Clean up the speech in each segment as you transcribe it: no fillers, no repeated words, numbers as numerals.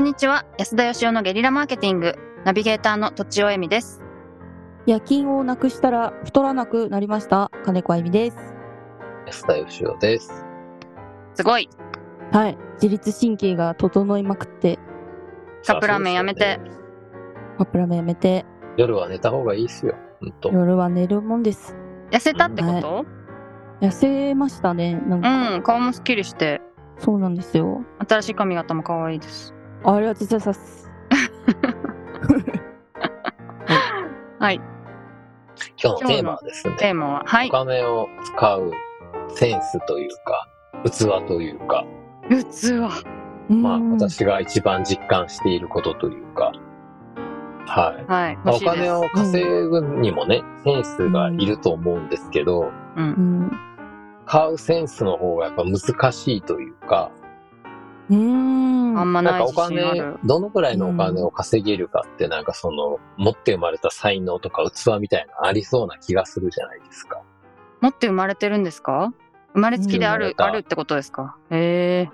こんにちは、安田義生のゲリラマーケティングナビゲーターのとちおえみです。夜勤をなくしたら太らなくなりました、金子あゆみです。安田義生です。すごい、はい、自律神経が整いまくって、カップラーメンやめて、ね、カップラーメンやめて、夜は寝た方がいいっすよ。本当夜は寝るもんです。痩せたってこと、はい、痩せましたね。なんか、うん、顔もすっきりして。そうなんですよ。新しい髪型も可愛いです。あれは実はさすはい、今日のテーマはですね、テーマは、はい、お金を使うセンスというか器というか、器、まあ、私が一番実感していることというか、はい、はい、まあ、お金を稼ぐにもね、センスがいると思うんですけど、うん、買うセンスの方がやっぱ難しいというか、あんまない自信ある。なんかお金、どのぐらいのお金を稼げるかって、なんかその、持って生まれた才能とか器みたいなのありそうな気がするじゃないですか。持って生まれてるんですか？生まれつきであるってことですか？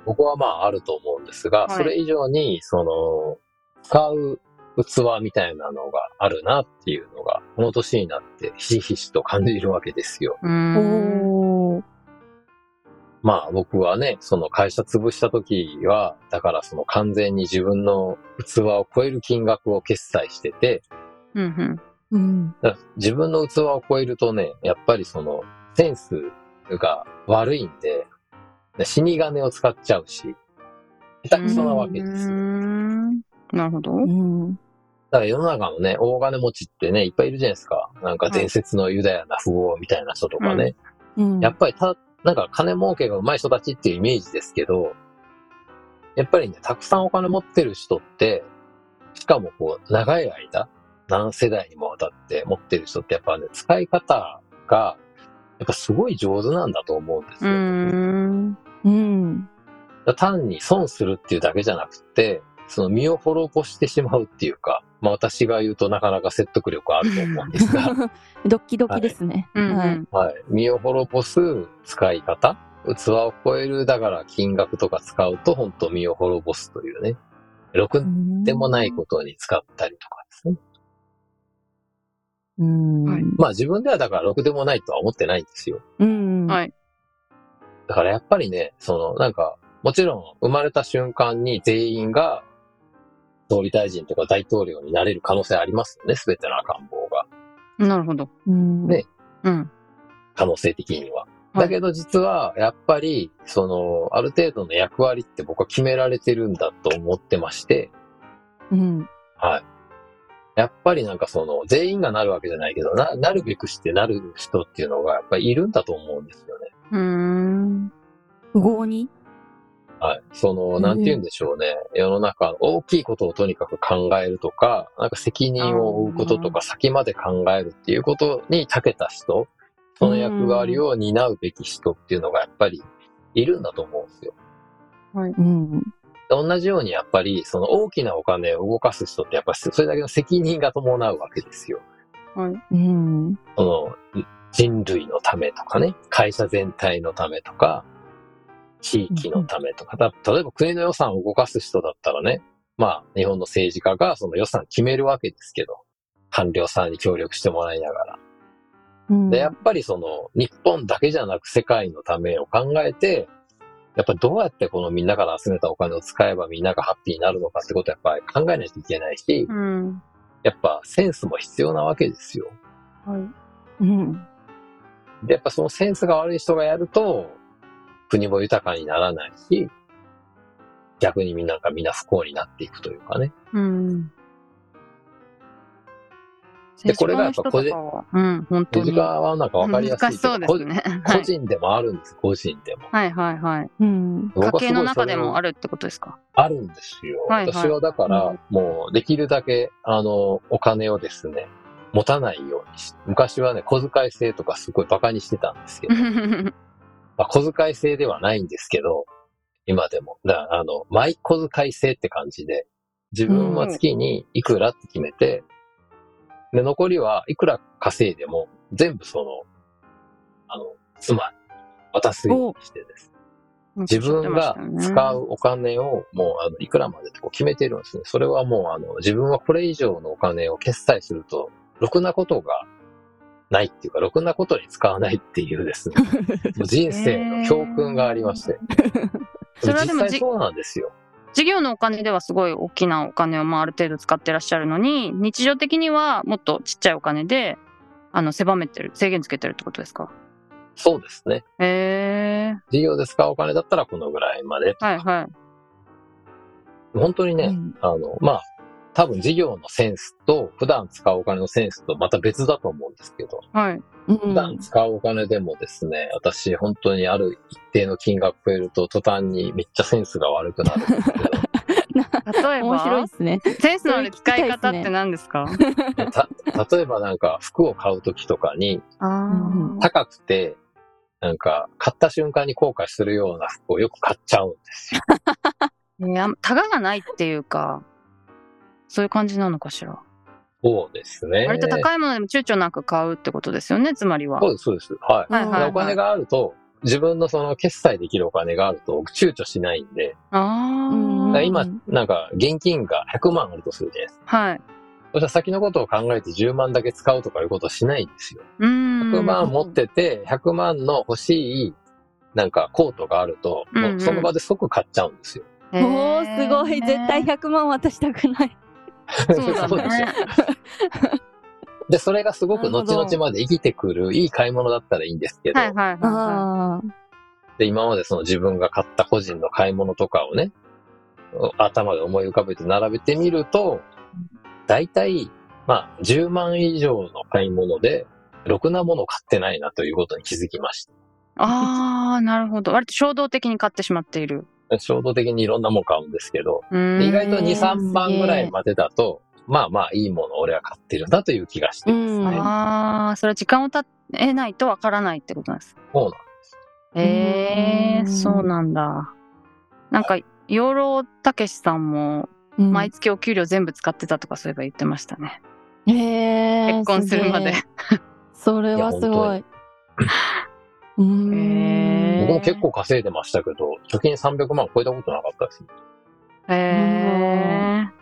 僕はまああると思うんですが、はい、それ以上にその使う器みたいなのがあるなっていうのがこの年になってひしひしと感じるわけですよ。まあ僕はね、その会社潰した時はだからその完全に自分の器を超える金額を決済してて、自分の器を超えるとね、やっぱりそのセンスが悪いんで死に金を使っちゃうし下手くそなわけですよ。なるほど。だから世の中のね、大金持ちってね、いっぱいいるじゃないですか。なんか伝説のユダヤな富豪みたいな人とかね、やっぱりなんか金儲けが上手い人たちっていうイメージですけど、やっぱりね、たくさんお金持ってる人って、しかもこう長い間何世代にもわたって持ってる人って、やっぱね、使い方がやっぱすごい上手なんだと思うんですよ。単に損するっていうだけじゃなくて、その身を滅ぼしてしまうっていうか、まあ私が言うとなかなか説得力あると思うんですがドキドキですね、身を滅ぼす使い方、器を超えるだから金額とか使うと本当身を滅ぼすというね、ろくでもないことに使ったりとかですね。まあ自分ではだからろくでもないとは思ってないんですよ。だからやっぱりね、そのなんかもちろん生まれた瞬間に全員が総理大臣とか大統領になれる可能性ありますよね、すべての赤ん坊が。なるほど。ね、可能性的には。だけど実はやっぱりそのある程度の役割って僕は決められてるんだと思ってまして、やっぱりなんかその全員がなるわけじゃないけど、なるべくしてなる人っていうのがやっぱりいるんだと思うんですよね。不合に？はい。その、なんて言うんでしょうね。世の中、大きいことをとにかく考えるとか、なんか責任を負うこととか、先まで考えるっていうことに長けた人、その役割を担うべき人っていうのがやっぱりいるんだと思うんですよ。同じようにやっぱりその大きなお金を動かす人ってやっぱりそれだけの責任が伴うわけですよ。その人類のためとかね、会社全体のためとか、地域のためとか、例えば国の予算を動かす人だったらね、まあ日本の政治家がその予算決めるわけですけど、官僚さんに協力してもらいながら。で、やっぱりその日本だけじゃなく世界のためを考えて、やっぱりどうやってこのみんなから集めたお金を使えばみんながハッピーになるのかってことをやっぱり考えないといけないし、やっぱセンスも必要なわけですよ。で、やっぱそのセンスが悪い人がやると国も豊かにならないし、逆にみんな不幸になっていくというかね。で、これがやっぱ個人、本当に。政治家はなんか分かりやすい。難しそうですね。個人でもあるんです、個人でも。家計の中でもあるってことですか？あるんですよ。私はだから、もうできるだけ、お金をですね、持たないようにして、昔はね、小遣い制とかすごいバカにしてたんですけど、まあ、小遣い制ではないんですけど、今でも。だから、マイ小遣い制って感じで、自分は月にいくらって決めて、で、残りはいくら稼いでも、全部その、妻に渡すようにしてです。自分が使うお金をもういくらまでってこう決めてるんですね。それはもう自分はこれ以上のお金を決済するとろくなことがないっていうか、ろくなことに使わないっていうですね人生の教訓がありましてそれはでも実際そうなんですよ。事業のお金ではすごい大きなお金をある程度使ってらっしゃるのに、日常的にはもっとちっちゃいお金で狭めてる、制限つけてるってことですか？そうですね。事業で使うお金だったらこのぐらいまでとか、はいはい、本当にね、うん、多分事業のセンスと普段使うお金のセンスとまた別だと思うんですけど、はい、うん、普段使うお金でもですね、私本当にある一定の金額増えると途端にめっちゃセンスが悪くなるんですけど例えば面白いですね。センスのある使い方って何ですか？例えば服を買うときとかに、高くて買った瞬間に後悔するような服をよく買っちゃうんですよいや、タガがないっていうか、そういう感じなのかしら。そうですね。割と高いものでも躊躇なく買うってことですよね、つまりは。そうです、そうです。はい。はいはいはい、お金があると、自分のその決済できるお金があると躊躇しないんで。今、現金が100万あるとするじゃないですか。はい。そしたら先のことを考えて10万だけ使うとかいうことはしないんですよ。100万持ってて、100万の欲しいコートがあると、もうその場で即買っちゃうんですよ。おー、すごい。絶対100万渡したくない。そうだね、そうですよ。で、それがすごく後々まで生きてくるいい買い物だったらいいんですけど、はいはいはいはい、で今までその自分が買った個人の買い物とかをね、頭で思い浮かべて並べてみると、だいたい10万以上の買い物でろくなものを買ってないなということに気づきました。あー、なるほど。割と衝動的に買ってしまっている。衝動的にいろんなもの買うんですけど、意外と2、3万ぐらいまでだと、いいもの俺は買ってるんだという気がしてですね。ああ、それは時間を経えないとわからないってことなんです。そうなんです。そうなんだ。養老たけしさんも毎月お給料全部使ってたとか、そういえば言ってましたね。結婚するまでそれはすごい。僕も結構稼いでましたけど、貯金300万超えたことなかったですね。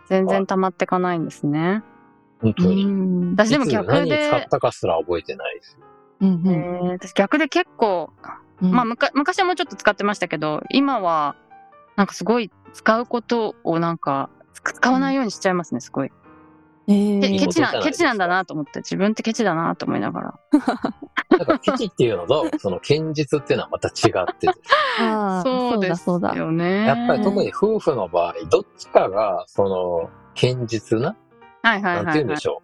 全然溜まってかないんですね。本当に。私でも逆で。何使ったかすら覚えてないです。私逆で結構、昔はもうちょっと使ってましたけど、今はすごい使うことを使わないようにしちゃいますね、すごい。ケチなんだなと思って、自分ってケチだなと思いながらケチっていうのとその堅実っていうのはまた違ってですそうですよね。やっぱり特に夫婦の場合、どっちかがその堅実な、なんて言うんでしょう、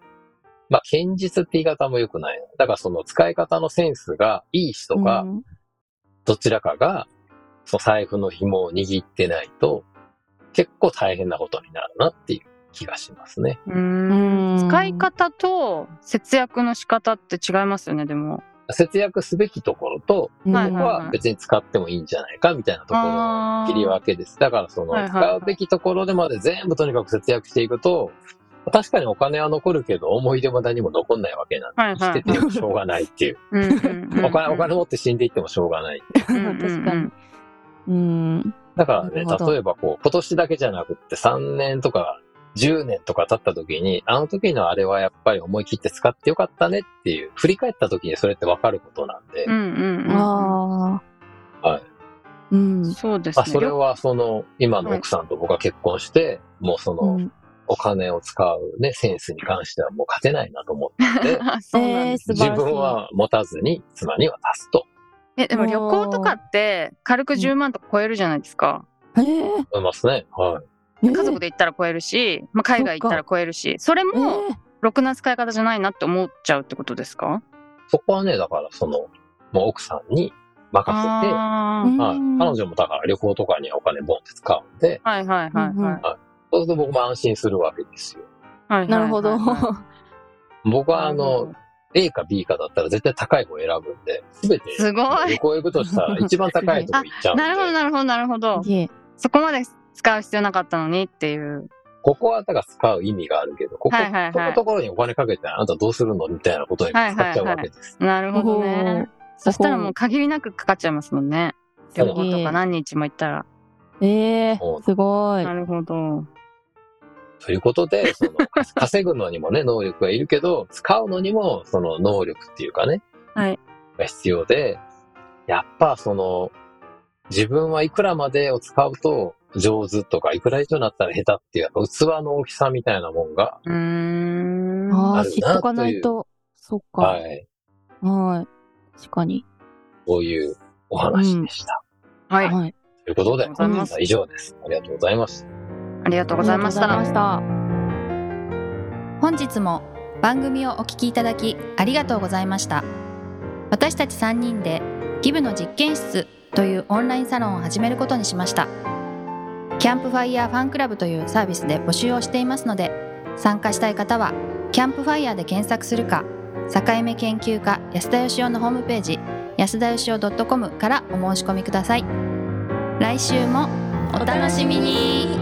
堅実って言い方も良くない。だからその使い方のセンスがいい人が、どちらかがその財布の紐を握ってないと結構大変なことになるなっていう気がしますね。使い方と節約の仕方って違いますよね。でも節約すべきところと、僕は別に使ってもいいんじゃないかみたいなところの切り分けです。だからその使うべきところでまで全部とにかく節約していくと、確かにお金は残るけど思い出も何も残んないわけなんで、しててもしょうがないっていうお金持って死んでいってもしょうがないっていう確かに。だからね、例えば今年だけじゃなくって3年とか10年とか経った時に、あの時のあれはやっぱり思い切って使ってよかったねっていう、振り返った時にそれって分かることなんで。そうですね。それはその今の奥さんと僕が結婚して、もうその、お金を使うね、センスに関してはもう勝てないなと思ってそうなんです。自分は持たずに妻には足すと。でも旅行とかって軽く10万とか超えるじゃないですか。思いますね。はい。家族で行ったら超えるし、海外行ったら超えるし、それもろくな使い方じゃないなって思っちゃうってことですか？そこはね、だからそのもう奥さんに任せて、彼女もだから旅行とかにはお金ボンって使うんで、そうすると僕も安心するわけですよ。なるほど。僕はA か B かだったら絶対高い方を選ぶんで、すべて旅行行くとしたら一番高いとこ行っちゃうんで。なるほどなるほどなるほど。そこまで。使う必要なかったのにっていう。ここはだから使う意味があるけど、このところにお金かけてあなたどうするのみたいなことに使っちゃうわけです。なるほどね。そしたらもう限りなくかかっちゃいますもんね。旅行とか何日も行ったら。すごい。なるほど。ということで、その稼ぐのにもね、能力がいるけど、使うのにもその能力っていうかね、はい、が必要で、やっぱその自分はいくらまでを使うと上手とか、いくら以上になったら下手っていう、やっぱ器の大きさみたいなもんがあるなという。知っとかないと、そっか。はい。はい。確かに。そういうお話でした。うん、はい。ということで、本日は以上です。ありがとうございました。ありがとうございました。本日も番組をお聞きいただきありがとうございました。私たち3人でギブの実験室というオンラインサロンを始めることにしました。キャンプファイヤーファンクラブというサービスで募集をしていますので、参加したい方はキャンプファイヤーで検索するか、境目研究家安田義雄のホームページ安田義雄 .com からお申し込みください。来週もお楽しみに。